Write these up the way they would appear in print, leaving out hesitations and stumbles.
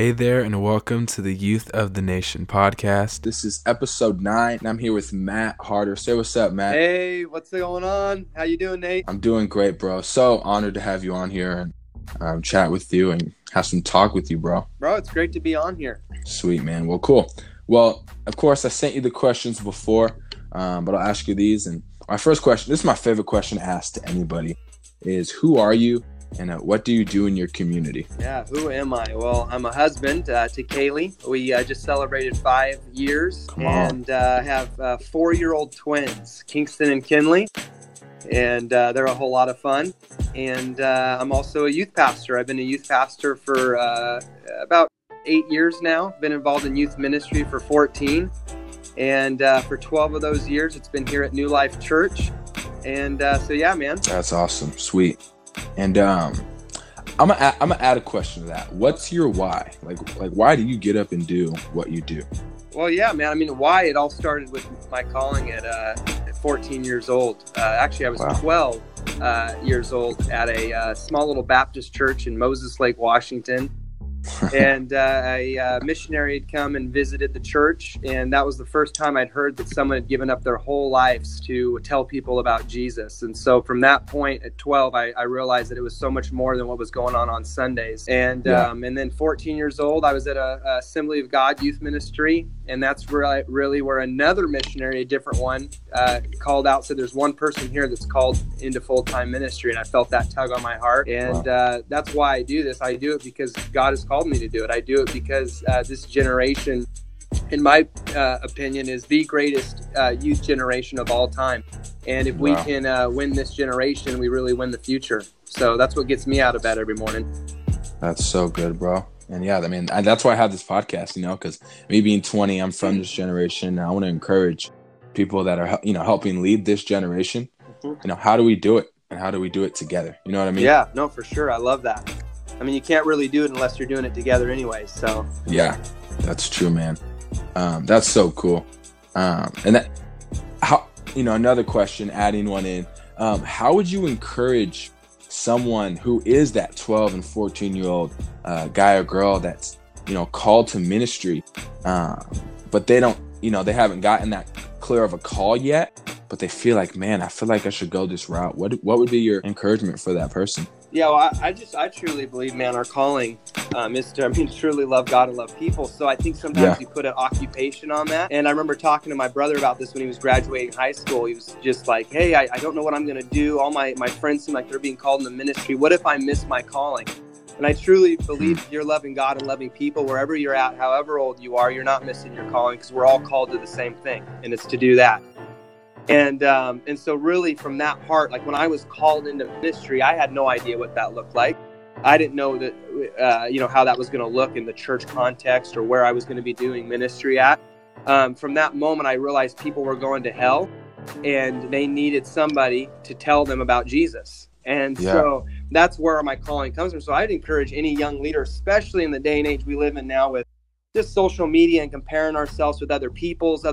Hey there, and welcome to the Youth of the Nation podcast. This is episode 9, and I'm here with Matt Harder. Say what's up, Matt. Hey, what's going on? How you doing, Nate? I'm doing great, bro. So honored to have you on here and chat with you and have some talk with you, bro. Bro, it's great to be on here. Sweet, man. Well, cool. Well, of course, I sent you the questions before, but I'll ask you these. And my first question, this is my favorite question to ask to anybody, is who are you? And what do you do in your community? Yeah, who am I? Well, I'm a husband to Kaylee. We just celebrated 5 years and have 4-year-old twins, Kingston and Kinley. And they're a whole lot of fun. And I'm also a youth pastor. I've been a youth pastor for about 8 years now. Been involved in youth ministry for 14. And for 12 of those years, it's been here at New Life Church. And so, yeah, man. That's awesome. Sweet. And I'm gonna add a question to that. What's your why? Like why do you get up and do what you do? Well, yeah, man. I mean, why it all started with my calling at 14 years old. Actually, I was 12 years old at a small little Baptist church in Moses Lake, Washington. And a missionary had come and visited the church, and that was the first time I'd heard that someone had given up their whole lives to tell people about Jesus. And so from that point at 12, I realized that it was so much more than what was going on Sundays. And and then 14 years old, I was at a Assembly of God youth ministry, and that's really where another missionary, a different one, called out, said there's one person here that's called into full-time ministry. And I felt that tug on my heart, and that's why I do this. I do it because God has called me to do it. I do it because this generation, in my opinion, is the greatest youth generation of all time. And if we can win this generation, we really win the future. So that's what gets me out of bed every morning. That's so good, bro. And yeah, I mean, that's why I have this podcast, you know, because me being 20, I'm from this generation. And I want to encourage people that are, you know, helping lead this generation. Mm-hmm. You know, how do we do it? And how do we do it together? You know what I mean? Yeah, no, for sure. I love that. I mean, you can't really do it unless you're doing it together anyway, so. Yeah, that's true, man. That's so cool. And that, how, you know, another question, adding one in, how would you encourage someone who is that 12 and 14-year-old guy or girl that's, you know, called to ministry, but they don't, you know, they haven't gotten that clear of a call yet, but they feel like, man, I feel like I should go this route. What would be your encouragement for that person? Yeah, well, I truly believe, man, our calling is to, I mean, truly love God and love people. So I think sometimes you put an occupation on that. And I remember talking to my brother about this when he was graduating high school. He was just like, hey, I don't know what I'm going to do. All my friends seem like they're being called in the ministry. What if I miss my calling? And I truly believe you're loving God and loving people wherever you're at, however old you are, you're not missing your calling because we're all called to the same thing. And it's to do that. And so really from that heart, like when I was called into ministry, I had no idea what that looked like. I didn't know that, you know, how that was going to look in the church context or where I was going to be doing ministry at. From that moment, I realized people were going to hell and they needed somebody to tell them about Jesus. And so that's where my calling comes from. So I'd encourage any young leader, especially in the day and age we live in now with just social media and comparing ourselves with other people's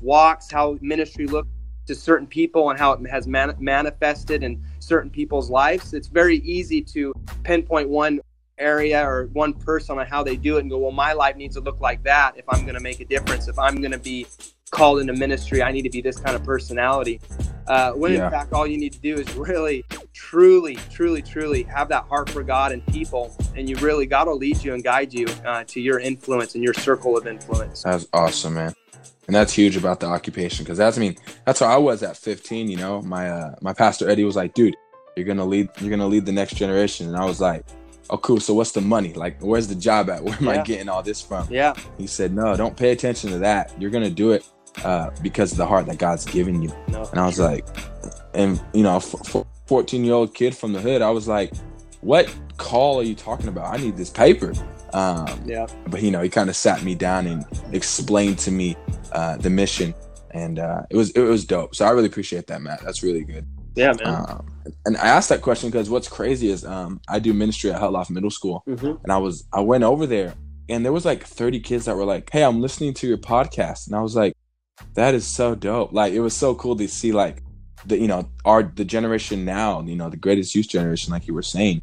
walks, how ministry looks to certain people and how it has manifested in certain people's lives. It's very easy to pinpoint one area or one person on how they do it and go, well, my life needs to look like that if I'm going to make a difference. If I'm going to be called into ministry, I need to be this kind of personality. When in fact, all you need to do is really, truly, truly, truly have that heart for God and people. And you really, God will lead you and guide you to your influence and your circle of influence. That's awesome, man. And that's huge about the occupation because that's how I was at 15. You know, my pastor Eddie was like, dude, you're gonna lead the next generation. And I was like, oh, cool. So what's the money? Like, where's the job at? Where am I getting all this from? Yeah. He said, no, don't pay attention to that. You're going to do it because of the heart that God's given you. No, and I was like, and, you know, 14-year-old kid from the hood, I was like, what call are you talking about? I need this paper. But, you know, he kind of sat me down and explained to me the mission, and it was dope. So I really appreciate that, Matt. That's really good. Yeah, man. And I asked that question because what's crazy is I do ministry at Hutt Loft Middle School, and I went over there, and there was like 30 kids that were like, "Hey, I'm listening to your podcast," and I was like, "That is so dope!" Like it was so cool to see like the generation now, you know, the greatest youth generation, like you were saying,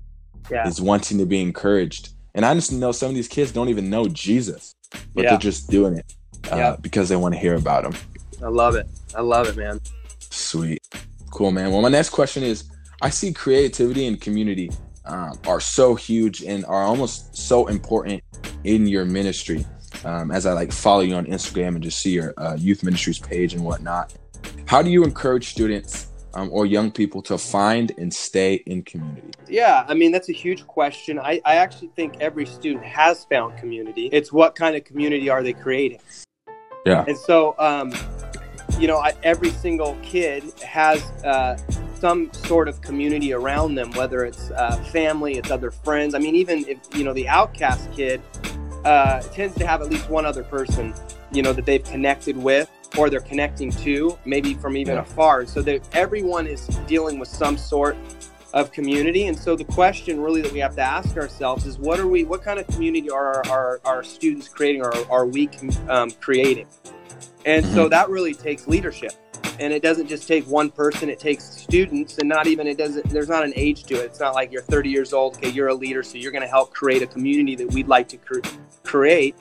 is wanting to be encouraged And I just know some of these kids don't even know Jesus, but they're just doing it because they want to hear about him. I love it. I love it, man. Sweet. Cool, man. Well, my next question is, I see creativity and community are so huge and are almost so important in your ministry. As I follow you on Instagram and just see your youth ministries page and whatnot, how do you encourage students or young people to find and stay in community? Yeah, I mean, that's a huge question. I actually think every student has found community. It's what kind of community are they creating? Yeah. And so, every single kid has some sort of community around them, whether it's family, it's other friends. I mean, even if, the outcast kid tends to have at least one other person, that they've connected with, or they're connecting to, maybe from even afar. So that everyone is dealing with some sort of community. And so the question really that we have to ask ourselves is, what kind of community are our students creating, or are we creating? And so that really takes leadership. And it doesn't just take one person, it takes students, and there's not an age to it. It's not like you're 30 years old, okay, you're a leader, so you're going to help create a community that we'd like to create.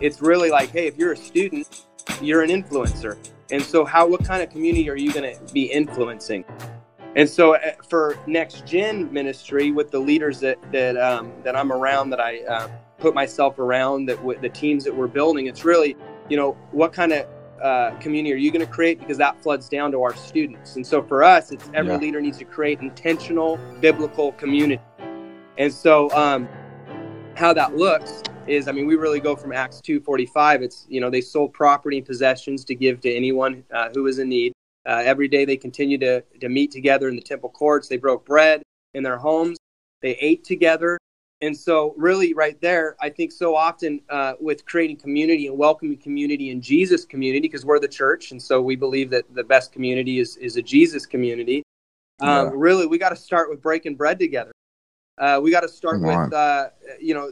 It's really like, hey, if you're a student, you're an influencer. And so what kind of community are you going to be influencing? And so for Next Gen ministry, with the leaders that I'm around, that I put myself around, that with the teams that we're building, it's really, what kind of community are you going to create? Because that floods down to our students. And so for us, it's every leader needs to create intentional biblical community. And so how that looks is, I mean, we really go from Acts 2:45. It's, they sold property and possessions to give to anyone who is in need. Every day they continue to meet together in the temple courts. They broke bread in their homes. They ate together. And so really right there, I think so often with creating community and welcoming community and Jesus community, because we're the church. And so we believe that the best community is a Jesus community. Really, we got to start with breaking bread together. We got to start with,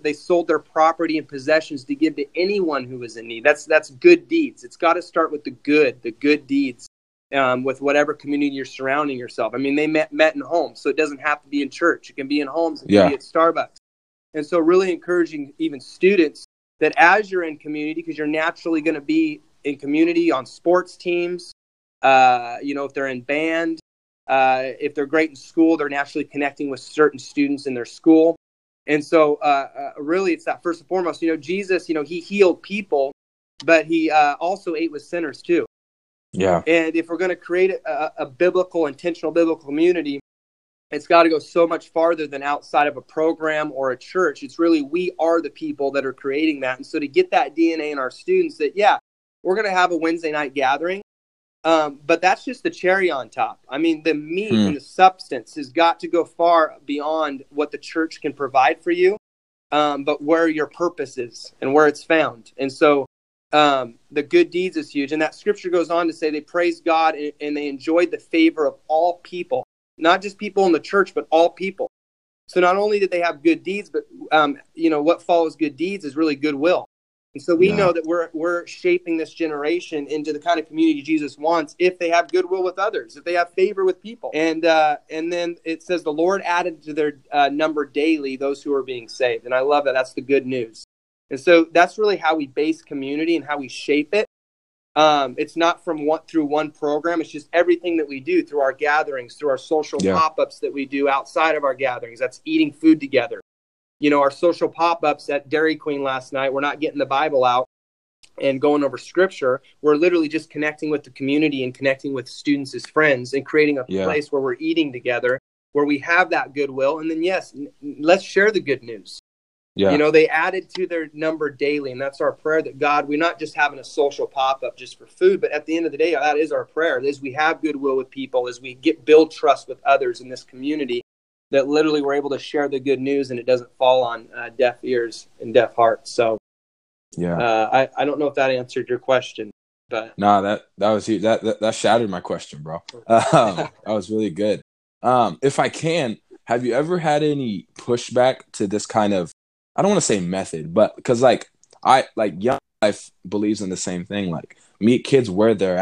they sold their property and possessions to give to anyone who was in need. That's good deeds. It's got to start with the good deeds with whatever community you're surrounding yourself. I mean, they met in homes, so it doesn't have to be in church. It can be in homes. It can be at Starbucks. And so really encouraging even students that as you're in community, because you're naturally going to be in community on sports teams, if they're in band, if they're great in school, they're naturally connecting with certain students in their school. And so really it's that first and foremost, Jesus, he healed people, but he also ate with sinners too. Yeah. And if we're going to create a biblical, intentional biblical community, it's got to go so much farther than outside of a program or a church. It's really, we are the people that are creating that. And so to get that DNA in our students that, we're going to have a Wednesday night gathering. But that's just the cherry on top. I mean, the meat and the substance has got to go far beyond what the church can provide for you, but where your purpose is and where it's found. And so the good deeds is huge. And that scripture goes on to say they praised God and they enjoyed the favor of all people. Not just people in the church, but all people. So not only did they have good deeds, but what follows good deeds is really goodwill. And so we know that we're shaping this generation into the kind of community Jesus wants if they have goodwill with others, if they have favor with people. And then it says the Lord added to their number daily those who are being saved. And I love that. That's the good news. And so that's really how we base community and how we shape it. It's not from through one program. It's just everything that we do through our gatherings, through our social pop-ups that we do outside of our gatherings. That's eating food together. Our social pop-ups at Dairy Queen last night, we're not getting the Bible out and going over scripture. We're literally just connecting with the community and connecting with students as friends and creating a place where we're eating together, where we have that goodwill. And then, yes, let's share the good news. Yeah. They added to their number daily, and that's our prayer that God, we're not just having a social pop-up just for food, but at the end of the day, that is our prayer, is we have goodwill with people, as we build trust with others in this community, that literally we're able to share the good news and it doesn't fall on deaf ears and deaf hearts. So I don't know if that answered your question, but. No, that was huge. That shattered my question, bro. That was really good. If I can, have you ever had any pushback to this kind of, I don't want to say method, but because Young Life believes in the same thing, meet kids where they're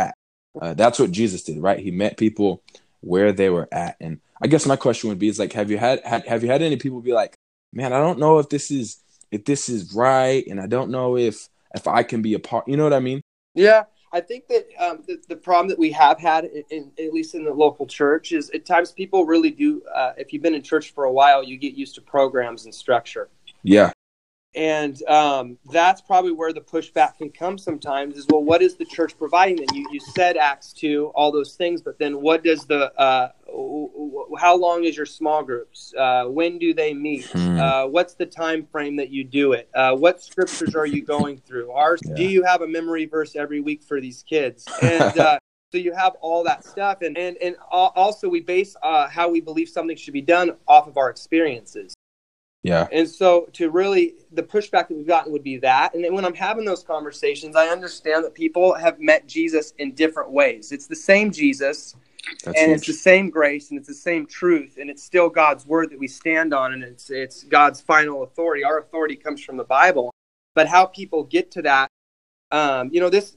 at. That's what Jesus did, right? He met people where they were at. And I guess my question would be, have you had any people be like, man, I don't know if this is right, and I don't know if I can be a part. You know what I mean? Yeah, I think that the problem that we have had, in at least in the local church, is at times people really do. If you've been in church for a while, you get used to programs and structure. Yeah. And that's probably where the pushback can come sometimes is, well, what is the church providing then? You said Acts 2, all those things, but then what does the, how long is your small groups? When do they meet? What's the time frame that you do it? What scriptures are you going through? Do you have a memory verse every week for these kids? And so you have all that stuff. And also we base how we believe something should be done off of our experiences. Yeah. And so to really, the pushback that we've gotten would be that. And then when I'm having those conversations, I understand that people have met Jesus in different ways. It's the same Jesus, it's the same grace, and it's the same truth, and it's still God's word that we stand on, and it's God's final authority. Our authority comes from the Bible. But how people get to that,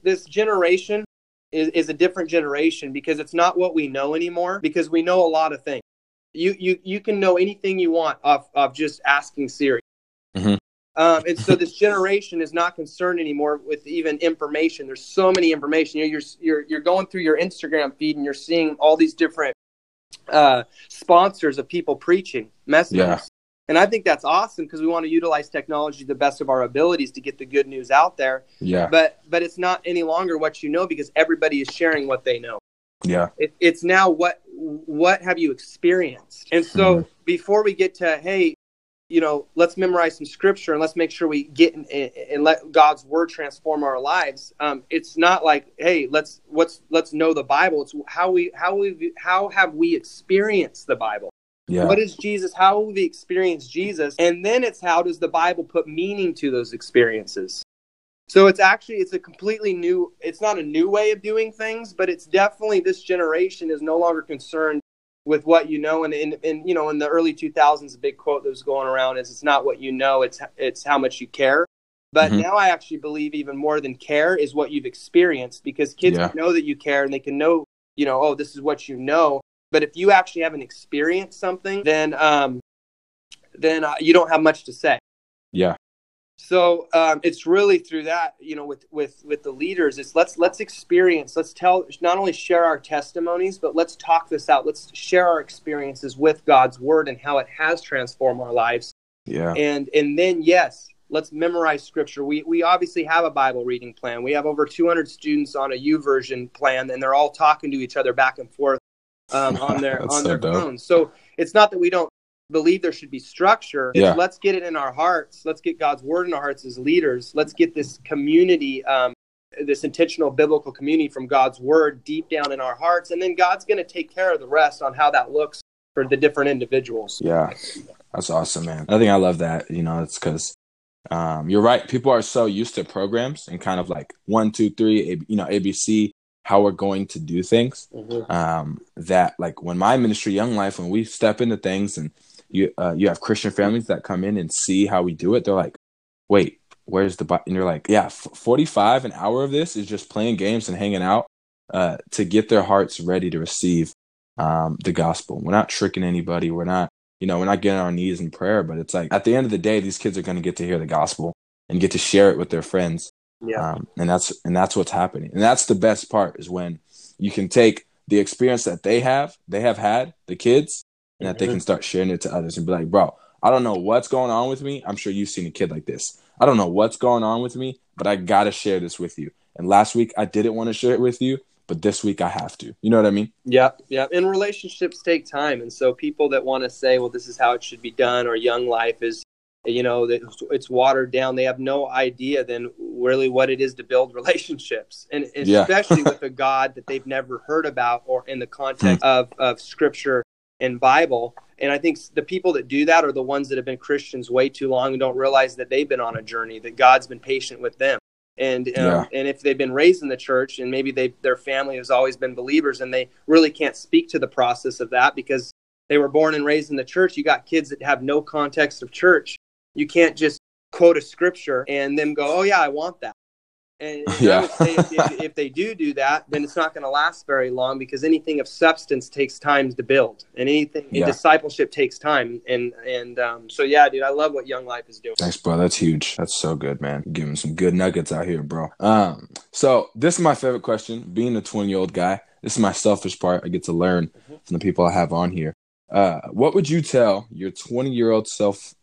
this generation is a different generation because it's not what we know anymore, because we know a lot of things. You can know anything you want off just asking Siri. Mm-hmm. And so this generation is not concerned anymore with even information. There's so many information. You're going through your Instagram feed and you're seeing all these different sponsors of people preaching messages. Yeah. And I think that's awesome because we want to utilize technology to the best of our abilities to get the good news out there. Yeah. But it's not any longer what you know because everybody is sharing what they know. Yeah. It's now what have you experienced? And so before we get to, hey, let's memorize some scripture and let's make sure we get and let God's word transform our lives. It's not like, hey, let's know the Bible. It's how have we experienced the Bible? Yeah. What is Jesus? How have we experienced Jesus? And then it's how does the Bible put meaning to those experiences? So it's a completely new, it's not a new way of doing things, but it's definitely this generation is no longer concerned with what you know. And in the early 2000s, a big quote that was going around is, it's not what you know, it's how much you care. But now I actually believe even more than care is what you've experienced, because kids can know that you care and they can know, oh, this is what you know. But if you actually haven't experienced something, then you don't have much to say. Yeah. So it's really through that, with the leaders, it's let's experience, let's tell, not only share our testimonies, but let's talk this out. Let's share our experiences with God's word and how it has transformed our lives. Yeah. And then, yes, let's memorize scripture. We obviously have a Bible reading plan. We have over 200 students on a YouVersion plan, and they're all talking to each other back and forth on their phones. So it's not that we don't believe there should be structure. Yeah. Let's get it in our hearts. Let's get God's word in our hearts as leaders. Let's get this community, this intentional biblical community from God's word deep down in our hearts. And then God's going to take care of the rest on how that looks for the different individuals. Yeah. That's awesome, man. I think I love that. It's because you're right. People are so used to programs and kind of like 1, 2, 3, ABC, how we're going to do things. Mm-hmm. That like when my ministry, Young Life, when we step into things and you have Christian families that come in and see how we do it. They're like, wait, where's the Bible? And you're like, yeah, 45, an hour of this is just playing games and hanging out to get their hearts ready to receive the gospel. We're not tricking anybody. We're not, we're not getting on our knees in prayer, but it's like at the end of the day, these kids are going to get to hear the gospel and get to share it with their friends. Yeah. And that's what's happening. And that's the best part is when you can take the experience that they have had, the kids, and that they can start sharing it to others and be like, bro, I don't know what's going on with me. I'm sure you've seen a kid like this. I don't know what's going on with me, but I got to share this with you. And last week I didn't want to share it with you, but this week I have to. You know what I mean? Yeah. Yeah. And relationships take time. And so people that want to say, well, this is how it should be done, or Young Life is, it's watered down. They have no idea then really what it is to build relationships, and especially with a God that they've never heard about or in the context of scripture and Bible. And I think the people that do that are the ones that have been Christians way too long and don't realize that they've been on a journey, that God's been patient with them. And and if they've been raised in the church and maybe their family has always been believers, and they really can't speak to the process of that because they were born and raised in the church. You got kids that have no context of church. You can't just quote a scripture and then go, oh yeah, I want that. And yeah. I would say if they do that, then it's not going to last very long, because anything of substance takes time to build, and anything in discipleship takes time. So yeah, dude, I love what Young Life is doing. Thanks, bro. That's huge. That's so good, man. You're giving some good nuggets out here, bro. So this is my favorite question. Being a 20-year-old guy, this is my selfish part. I get to learn from the people I have on here. What would you tell your 20-year-old self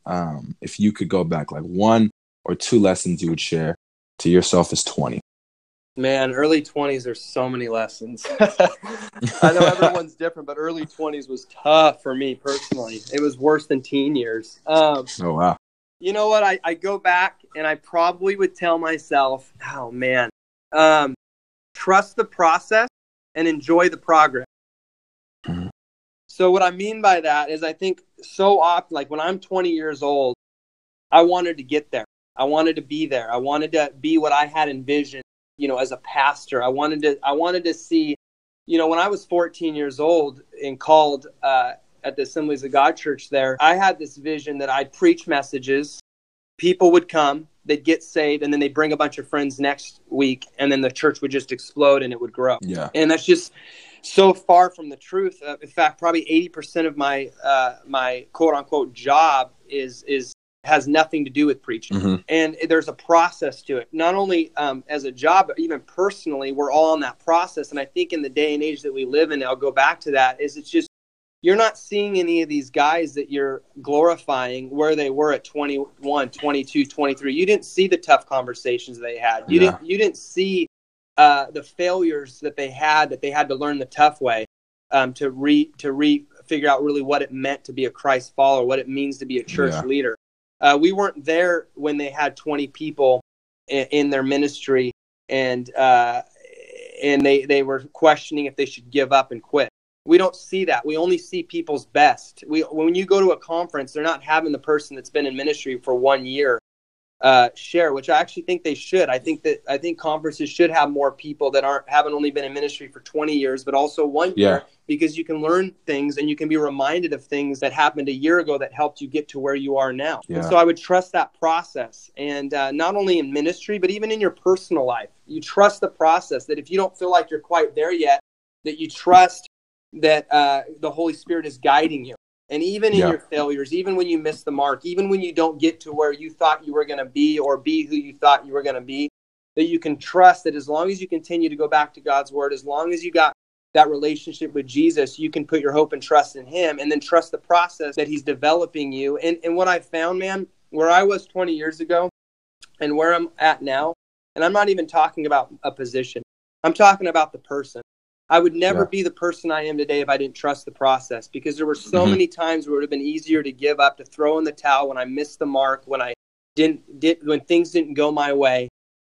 if you could go back, like 1 or 2 lessons you would share to yourself as 20? Man, early 20s, there's so many lessons. I know everyone's different, but early 20s was tough for me personally. It was worse than teen years. Oh, wow. You know what? I go back and I probably would tell myself, oh, man, trust the process and enjoy the progress. Mm-hmm. So what I mean by that is, I think so often, like when I'm 20 years old, I wanted to get there. I wanted to be there. I wanted to be what I had envisioned, you know, as a pastor. I wanted to see, you know, when I was 14 years old and called at the Assemblies of God Church there, I had this vision that I'd preach messages, people would come, they'd get saved, and then they'd bring a bunch of friends next week, and then the church would just explode and it would grow. Yeah. And that's just so far from the truth. In fact, probably 80% of my quote unquote job has nothing to do with preaching. Mm-hmm. And there's a process to it. Not only as a job, but even personally, we're all in that process. And I think in the day and age that we live in, I'll go back to that, is it's just, you're not seeing any of these guys that you're glorifying where they were at 21, 22, 23. You didn't see the tough conversations they had. You didn't see the failures that they had to learn the tough way to figure out really what it meant to be a Christ follower, what it means to be a church leader. We weren't there when they had 20 people in their ministry, and they were questioning if they should give up and quit. We don't see that. We only see people's best. When you go to a conference, they're not having the person that's been in ministry for 1 year share, which I actually think they should. I think conferences should have more people that haven't only been in ministry for 20 years, but also 1 year, because you can learn things and you can be reminded of things that happened a year ago that helped you get to where you are now. Yeah. And so I would trust that process, and not only in ministry, but even in your personal life, you trust the process. That if you don't feel like you're quite there yet, that you trust that the Holy Spirit is guiding you. And even in your failures, even when you miss the mark, even when you don't get to where you thought you were going to be, or be who you thought you were going to be, that you can trust that as long as you continue to go back to God's word, as long as you got that relationship with Jesus, you can put your hope and trust in him, and then trust the process that he's developing you. And what I found, man, where I was 20 years ago and where I'm at now, and I'm not even talking about a position, I'm talking about the person. I would never be the person I am today if I didn't trust the process, because there were so many times where it would have been easier to give up, to throw in the towel when I missed the mark, when I when things didn't go my way.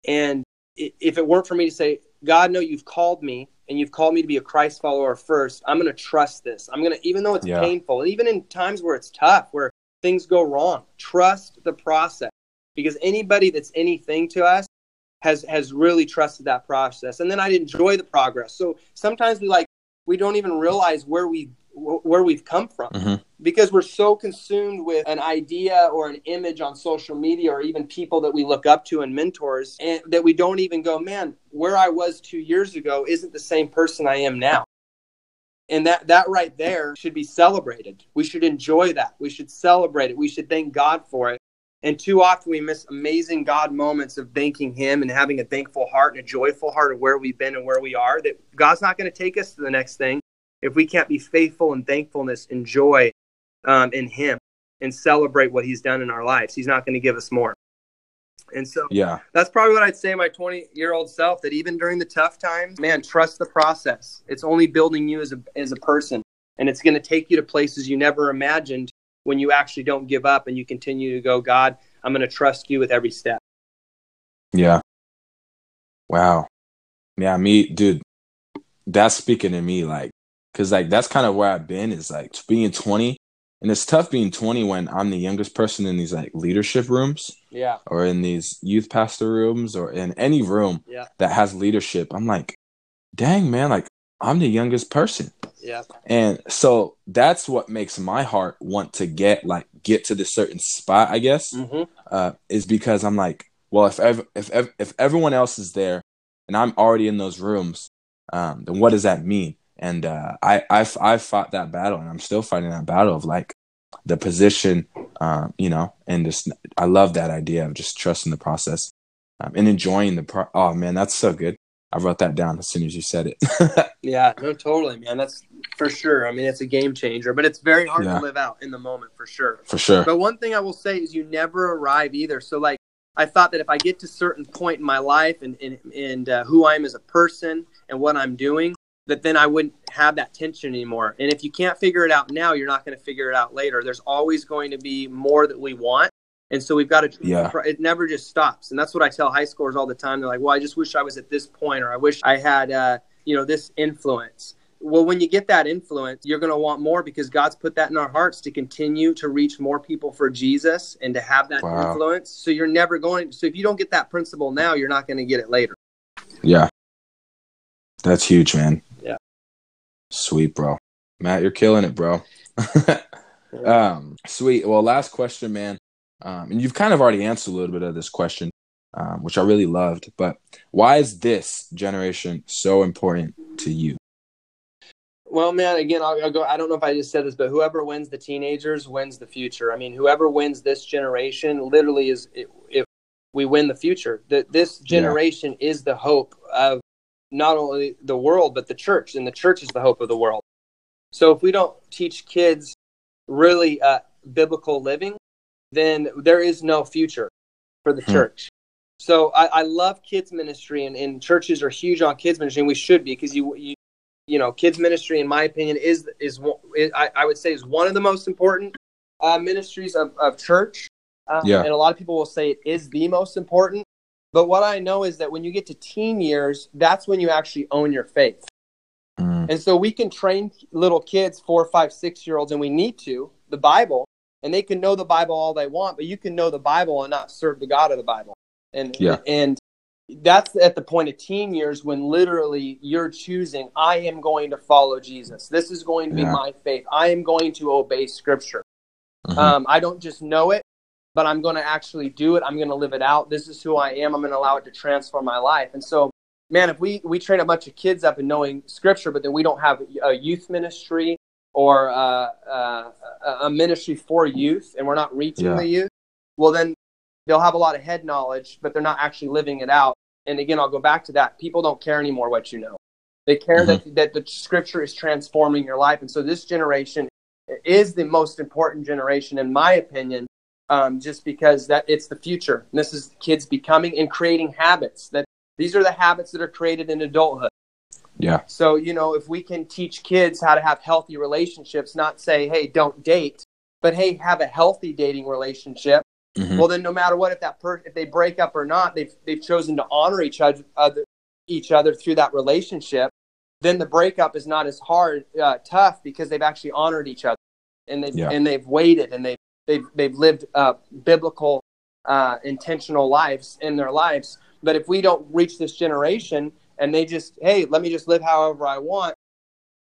And if it weren't for me to say, God, no, you've called me, and you've called me to be a Christ follower first, I'm going to trust this. I'm going to, even though it's painful, and even in times where it's tough, where things go wrong, trust the process, because anybody that's anything to us has really trusted that process. And then I'd enjoy the progress. So sometimes we don't even realize where we've come from, because we're so consumed with an idea or an image on social media, or even people that we look up to and mentors, and that we don't even go, man, where I was 2 years ago isn't the same person I am now. And that right there should be celebrated. We should enjoy that. We should celebrate it. We should thank God for it. And too often we miss amazing God moments of thanking him and having a thankful heart and a joyful heart of where we've been and where we are, that God's not going to take us to the next thing if we can't be faithful in thankfulness and joy in him, and celebrate what he's done in our lives. He's not going to give us more. And so that's probably what I'd say to my 20-year-old self, that even during the tough times, man, trust the process. It's only building you as a person, and it's going to take you to places you never imagined when you actually don't give up and you continue to go, God, I'm going to trust you with every step. Yeah. Wow. Yeah, dude, that's speaking to me, because that's kind of where I've been, is being 20. And it's tough being 20 when I'm the youngest person in these leadership rooms, or in these youth pastor rooms, or in any room that has leadership. I'm like, dang, man, I'm the youngest person. Yeah. And so that's what makes my heart want to get to this certain spot, I guess, is because I'm well, if everyone else is there and I'm already in those rooms, then what does that mean? And I fought that battle, and I'm still fighting that battle of like the position, and just, I love that idea of just trusting the process and enjoying the oh man, that's so good. I wrote that down as soon as you said it. Yeah, no, totally, man. That's for sure. I mean, it's a game changer, but it's very hard to live out in the moment for sure. For sure. But one thing I will say is you never arrive either. So like, I thought that if I get to a certain point in my life and who I am as a person and what I'm doing, that then I wouldn't have that tension anymore. And if you can't figure it out now, you're not going to figure it out later. There's always going to be more that we want. And so we've got to, it never just stops. And that's what I tell high schoolers all the time. They're like, well, I just wish I was at this point, or I wish I had, this influence. Well, when you get that influence, you're going to want more, because God's put that in our hearts to continue to reach more people for Jesus and to have that influence. So you're never going. So if you don't get that principle now, you're not going to get it later. Yeah. That's huge, man. Yeah. Sweet, bro. Matt, you're killing it, bro. Sweet. Well, last question, man. And you've kind of already answered a little bit of this question, which I really loved, but why is this generation so important to you? Well, man, again, I'll go, I don't know if I just said this, but whoever wins the teenagers wins the future. I mean, whoever wins this generation literally is, if we win the future, that this generation is the hope of not only the world, but the church, and the church is the hope of the world. So if we don't teach kids really biblical living, then there is no future for the church. So I love kids ministry, and churches are huge on kids ministry, and we should be, because you know, kids ministry, in my opinion, is one of the most important ministries of church. And a lot of people will say it is the most important. But what I know is that when you get to teen years, that's when you actually own your faith. And so we can train little kids, 4, 5, 6-year-olds, and we need to, the Bible. And they can know the Bible all they want, but you can know the Bible and not serve the God of the Bible. And that's at the point of teen years when literally you're choosing, I am going to follow Jesus. This is going to be my faith. I am going to obey Scripture. I don't just know it, but I'm going to actually do it. I'm going to live it out. This is who I am. I'm going to allow it to transform my life. And so, man, if we train a bunch of kids up in knowing Scripture, but then we don't have a youth ministry or a ministry for youth, and we're not reaching the youth, well, then they'll have a lot of head knowledge, but they're not actually living it out. And again, I'll go back to that. People don't care anymore what you know. They care that the Scripture is transforming your life. And so this generation is the most important generation, in my opinion, just because that it's the future. And this is kids becoming and creating habits. That these are the habits that are created in adulthood. Yeah. So, if we can teach kids how to have healthy relationships, not say, hey, don't date, but hey, have a healthy dating relationship. Well, then no matter what, if they break up or not, they've chosen to honor each other through that relationship. Then the breakup is not as tough because they've actually honored each other, and they've waited, and they've lived biblical, intentional lives in their lives. But if we don't reach this generation, and they just, hey, let me just live however I want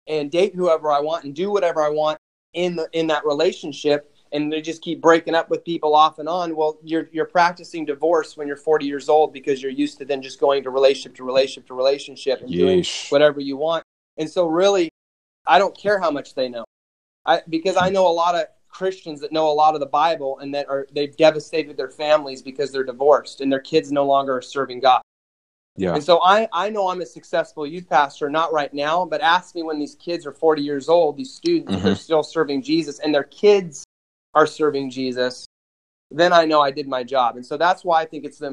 and date whoever I want and do whatever I want in that relationship, and they just keep breaking up with people off and on, well, you're practicing divorce when you're 40 years old, because you're used to then just going to relationship to relationship to relationship and doing whatever you want. And so really, I don't care how much they know, because I know a lot of Christians that know a lot of the Bible, and that they've devastated their families because they're divorced and their kids no longer are serving God. Yeah. And so I know I'm a successful youth pastor, not right now, but ask me when these kids are 40 years old, these students are still serving Jesus, and their kids are serving Jesus, then I know I did my job. And so that's why I think it's the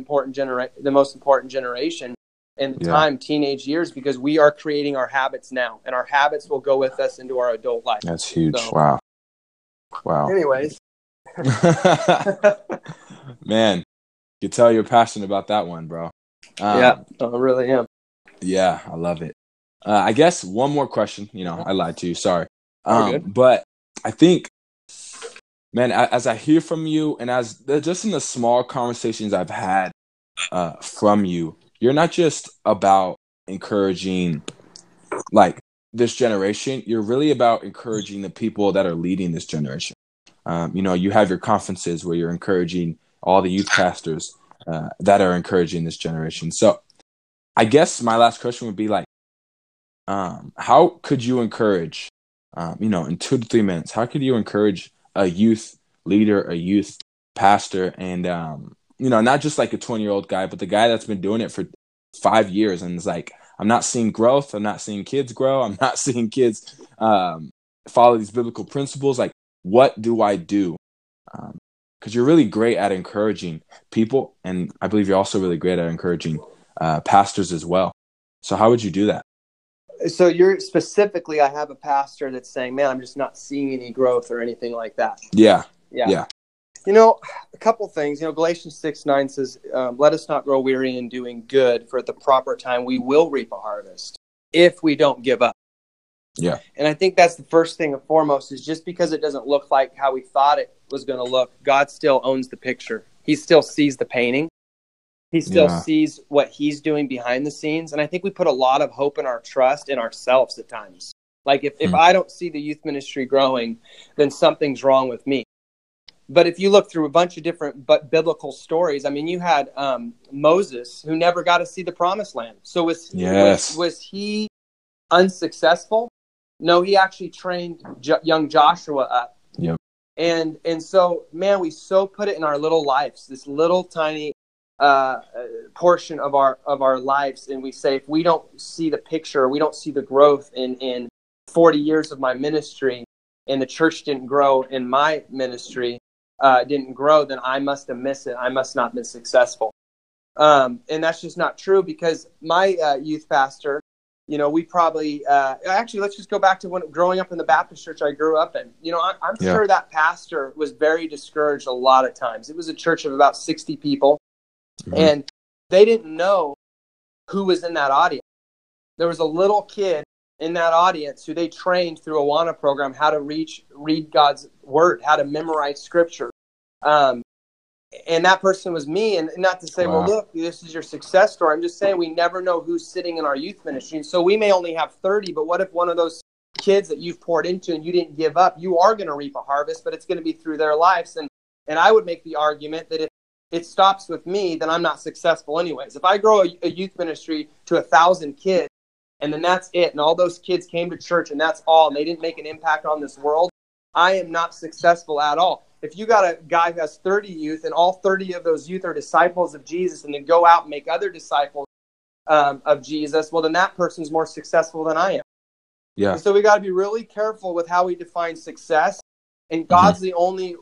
most important generation in the time, teenage years, because we are creating our habits now, and our habits will go with us into our adult life. That's huge. So, wow. Anyways. Man, you can tell you're passionate about that one, bro. I really am. Yeah, I love it. I guess one more question. I lied to you. Sorry. But I think, man, as I hear from you, and as just in the small conversations I've had from you, you're not just about encouraging like this generation. You're really about encouraging the people that are leading this generation. You have your conferences where you're encouraging all the youth pastors that are encouraging this generation. So I guess my last question would be like, how could you encourage, in 2 to 3 minutes, how could you encourage a youth leader, a youth pastor, and, not just like a 20-year-old guy, but the guy that's been doing it for 5 years and is like, I'm not seeing growth. I'm not seeing kids grow. I'm not seeing kids follow these biblical principles. Like, what do I do? Because you're really great at encouraging people, and I believe you're also really great at encouraging pastors as well. So how would you do that? So you're specifically, I have a pastor that's saying, man, I'm just not seeing any growth or anything like that. Yeah. A couple things. Galatians 6:9 says, let us not grow weary in doing good, for at the proper time we will reap a harvest if we don't give up. Yeah. And I think that's the first thing and foremost, is just because it doesn't look like how we thought it was going to look, God still owns the picture. He still sees the painting. He still sees what he's doing behind the scenes. And I think we put a lot of hope and our trust in ourselves at times. Like if I don't see the youth ministry growing, then something's wrong with me. But if you look through a bunch of different biblical stories, I mean, you had Moses, who never got to see the promised land. So was he unsuccessful? No, he actually trained young Joshua up. Yep. And so, man, we so put it in our little lives, this little tiny portion of our lives. And we say, if we don't see the picture, we don't see the growth in 40 years of my ministry, and the church didn't grow in my ministry, then I must have missed it. I must not have been successful. And that's just not true, because my youth pastor, we probably, actually, let's just go back to growing up in the Baptist church I grew up in. I'm sure that pastor was very discouraged a lot of times. It was a church of about 60 people, and they didn't know who was in that audience. There was a little kid in that audience who they trained through AWANA program how to read God's word, how to memorize scripture. And that person was me. And not to say, well, look, this is your success story. I'm just saying we never know who's sitting in our youth ministry. And so we may only have 30, but what if one of those kids that you've poured into and you didn't give up, you are going to reap a harvest, but it's going to be through their lives. And I would make the argument that if it stops with me, then I'm not successful anyways. If I grow a youth ministry to 1,000 kids, and then that's it, and all those kids came to church, and that's all, and they didn't make an impact on this world, I am not successful at all. If you got a guy who has 30 youth, and all 30 of those youth are disciples of Jesus, and then go out and make other disciples of Jesus, well, then that person's more successful than I am. Yeah. And so we got to be really careful with how we define success, and God's the only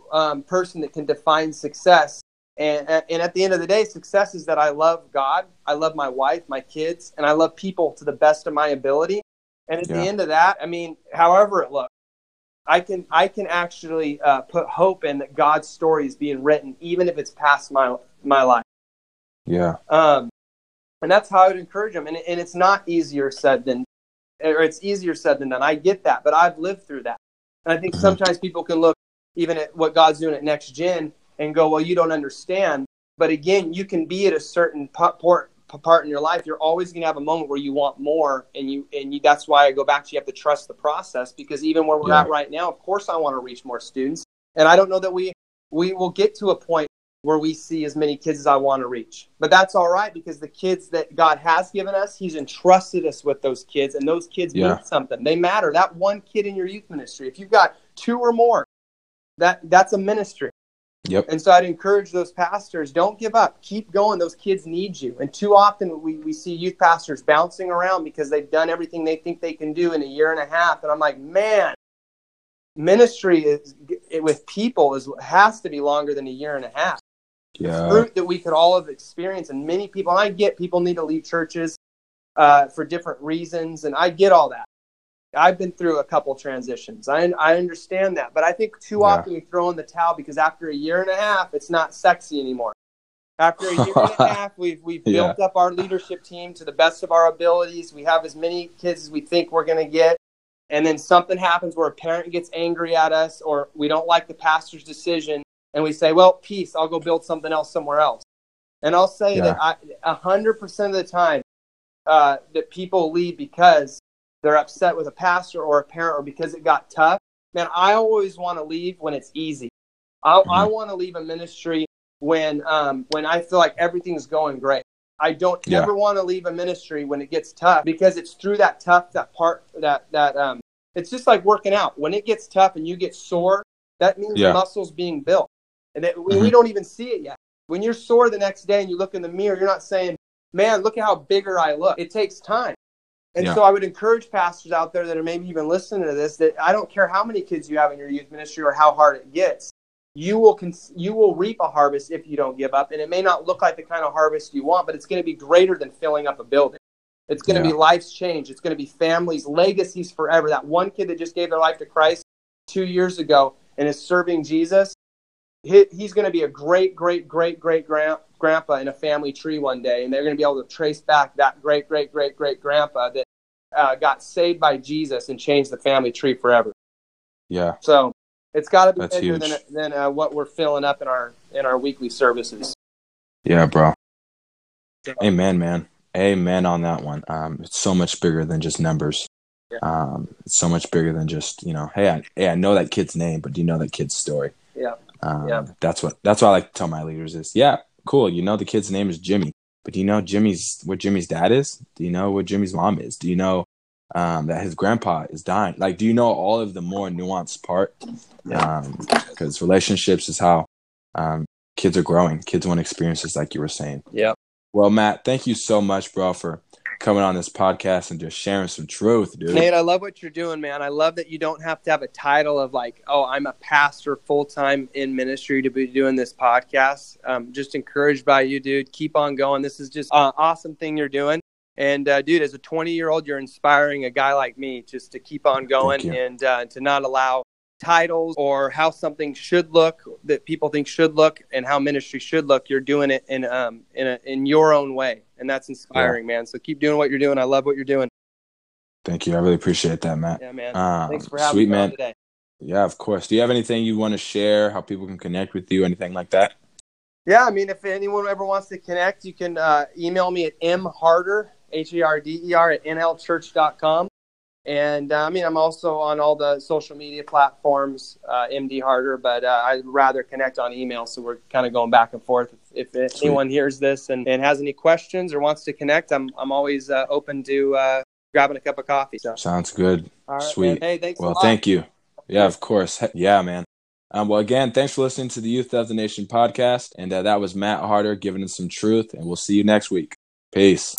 person that can define success. And at the end of the day, success is that I love God, I love my wife, my kids, and I love people to the best of my ability. And at the end of that, I mean, however it looks, I can actually put hope in that God's story is being written, even if it's past my life. Yeah. And that's how I would encourage them. And it's not easier said than, or it's easier said than done. I get that, but I've lived through that. And I think sometimes people can look even at what God's doing at Next Gen and go, well, you don't understand. But again, you can be at a certain part in your life. You're always going to have a moment where you want more, and that's why I go back to, you have to trust the process, because even where we're at right now, of course I want to reach more students, and I don't know that we will get to a point where we see as many kids as I want to reach. But that's all right, because the kids that God has given us, He's entrusted us with those kids, and those kids mean something. They matter. That one kid in your youth ministry, if you've got two or more, that's a ministry. Yep. And so I'd encourage those pastors, don't give up. Keep going. Those kids need you. And too often we see youth pastors bouncing around because they've done everything they think they can do in a year and a half. And I'm like, man, ministry with people has to be longer than a year and a half. Yeah. The fruit that we could all have experienced, and many people, and I get people need to leave churches for different reasons, and I get all that. I've been through a couple transitions. I understand that. But I think too often we throw in the towel because after a year and a half, it's not sexy anymore. After a year and a half, we've built up our leadership team to the best of our abilities. We have as many kids as we think we're going to get. And then something happens where a parent gets angry at us, or we don't like the pastor's decision. And we say, well, peace, I'll go build something else somewhere else. And I'll say that 100% of the time that people leave because they're upset with a pastor or a parent, or because it got tough. Man, I always want to leave when it's easy. I want to leave a ministry when I feel like everything's going great. I don't ever want to leave a ministry when it gets tough, because it's through that tough, that part, that it's just like working out. When it gets tough and you get sore, that means the muscle's being built. And we don't even see it yet. When you're sore the next day and you look in the mirror, you're not saying, man, look at how bigger I look. It takes time. And so I would encourage pastors out there that are maybe even listening to this, that I don't care how many kids you have in your youth ministry or how hard it gets, you will reap a harvest if you don't give up. And it may not look like the kind of harvest you want, but it's going to be greater than filling up a building. It's going to be life's change. It's going to be families, legacies forever. That one kid that just gave their life to Christ 2 years ago and is serving Jesus, he's going to be a great, great, great, great grandpa in a family tree one day, and they're going to be able to trace back that great, great, great, great grandpa that got saved by Jesus and changed the family tree forever. Yeah. So it's got to be bigger than what we're filling up in our weekly services. Yeah, bro. Amen, man. Amen on that one. It's so much bigger than just numbers. Yeah. It's so much bigger than just, you know, hey, I know that kid's name, but do you know that kid's story? Yeah. That's what I like to tell my leaders is, yeah, cool. You know, the kid's name is Jimmy, but do you know what Jimmy's dad is? Do you know what Jimmy's mom is? Do you know that his grandpa is dying? Like, do you know all of the more nuanced part? Because relationships is how kids are growing. Kids want experiences, like you were saying. Yeah. Well, Matt, thank you so much, bro, for coming on this podcast and just sharing some truth, dude. Nate, I love what you're doing, man. I love that you don't have to have a title of like, oh, I'm a pastor full-time in ministry to be doing this podcast. Just encouraged by you, dude. Keep on going. This is just an awesome thing you're doing. And dude, as a 20-year-old, you're inspiring a guy like me just to keep on going and to not allow titles or how something should look that people think should look and how ministry should look. You're doing it in your own way. And that's inspiring, man. So keep doing what you're doing. I love what you're doing. Thank you. I really appreciate that, Matt. Yeah, man. Thanks for having me on today. Yeah, of course. Do you have anything you want to share, how people can connect with you, anything like that? Yeah, I mean, if anyone ever wants to connect, you can email me at mharder, H-A-R-D-E-R, at nlchurch.com. And I mean, I'm also on all the social media platforms, MD Harder, but I'd rather connect on email. So we're kind of going back and forth. If anyone hears this and has any questions or wants to connect, I'm always open to grabbing a cup of coffee. So. Sounds good. All right, sweet. Man. Hey, thanks. Well, thank you. Yeah, of course. Yeah, man. Well, again, thanks for listening to the Youth of the Nation podcast. And that was Matt Harder giving us some truth. And we'll see you next week. Peace.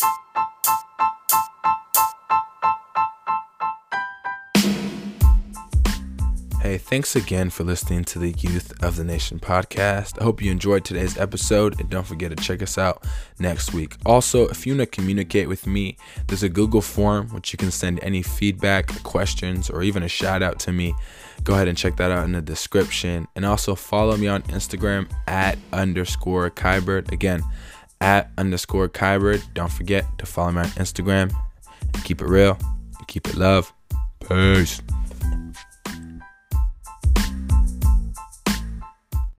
Hey, thanks again for listening to the Youth of the Nation podcast. I hope you enjoyed today's episode, and don't forget to check us out next week. Also, if you want to communicate with me, there's a Google form which you can send any feedback, questions, or even a shout out to me. Go ahead and check that out in the description. And also follow me on Instagram @_Kybert. Again, @_Kybert. Don't forget to follow me on Instagram. Keep it real. Keep it love. Peace.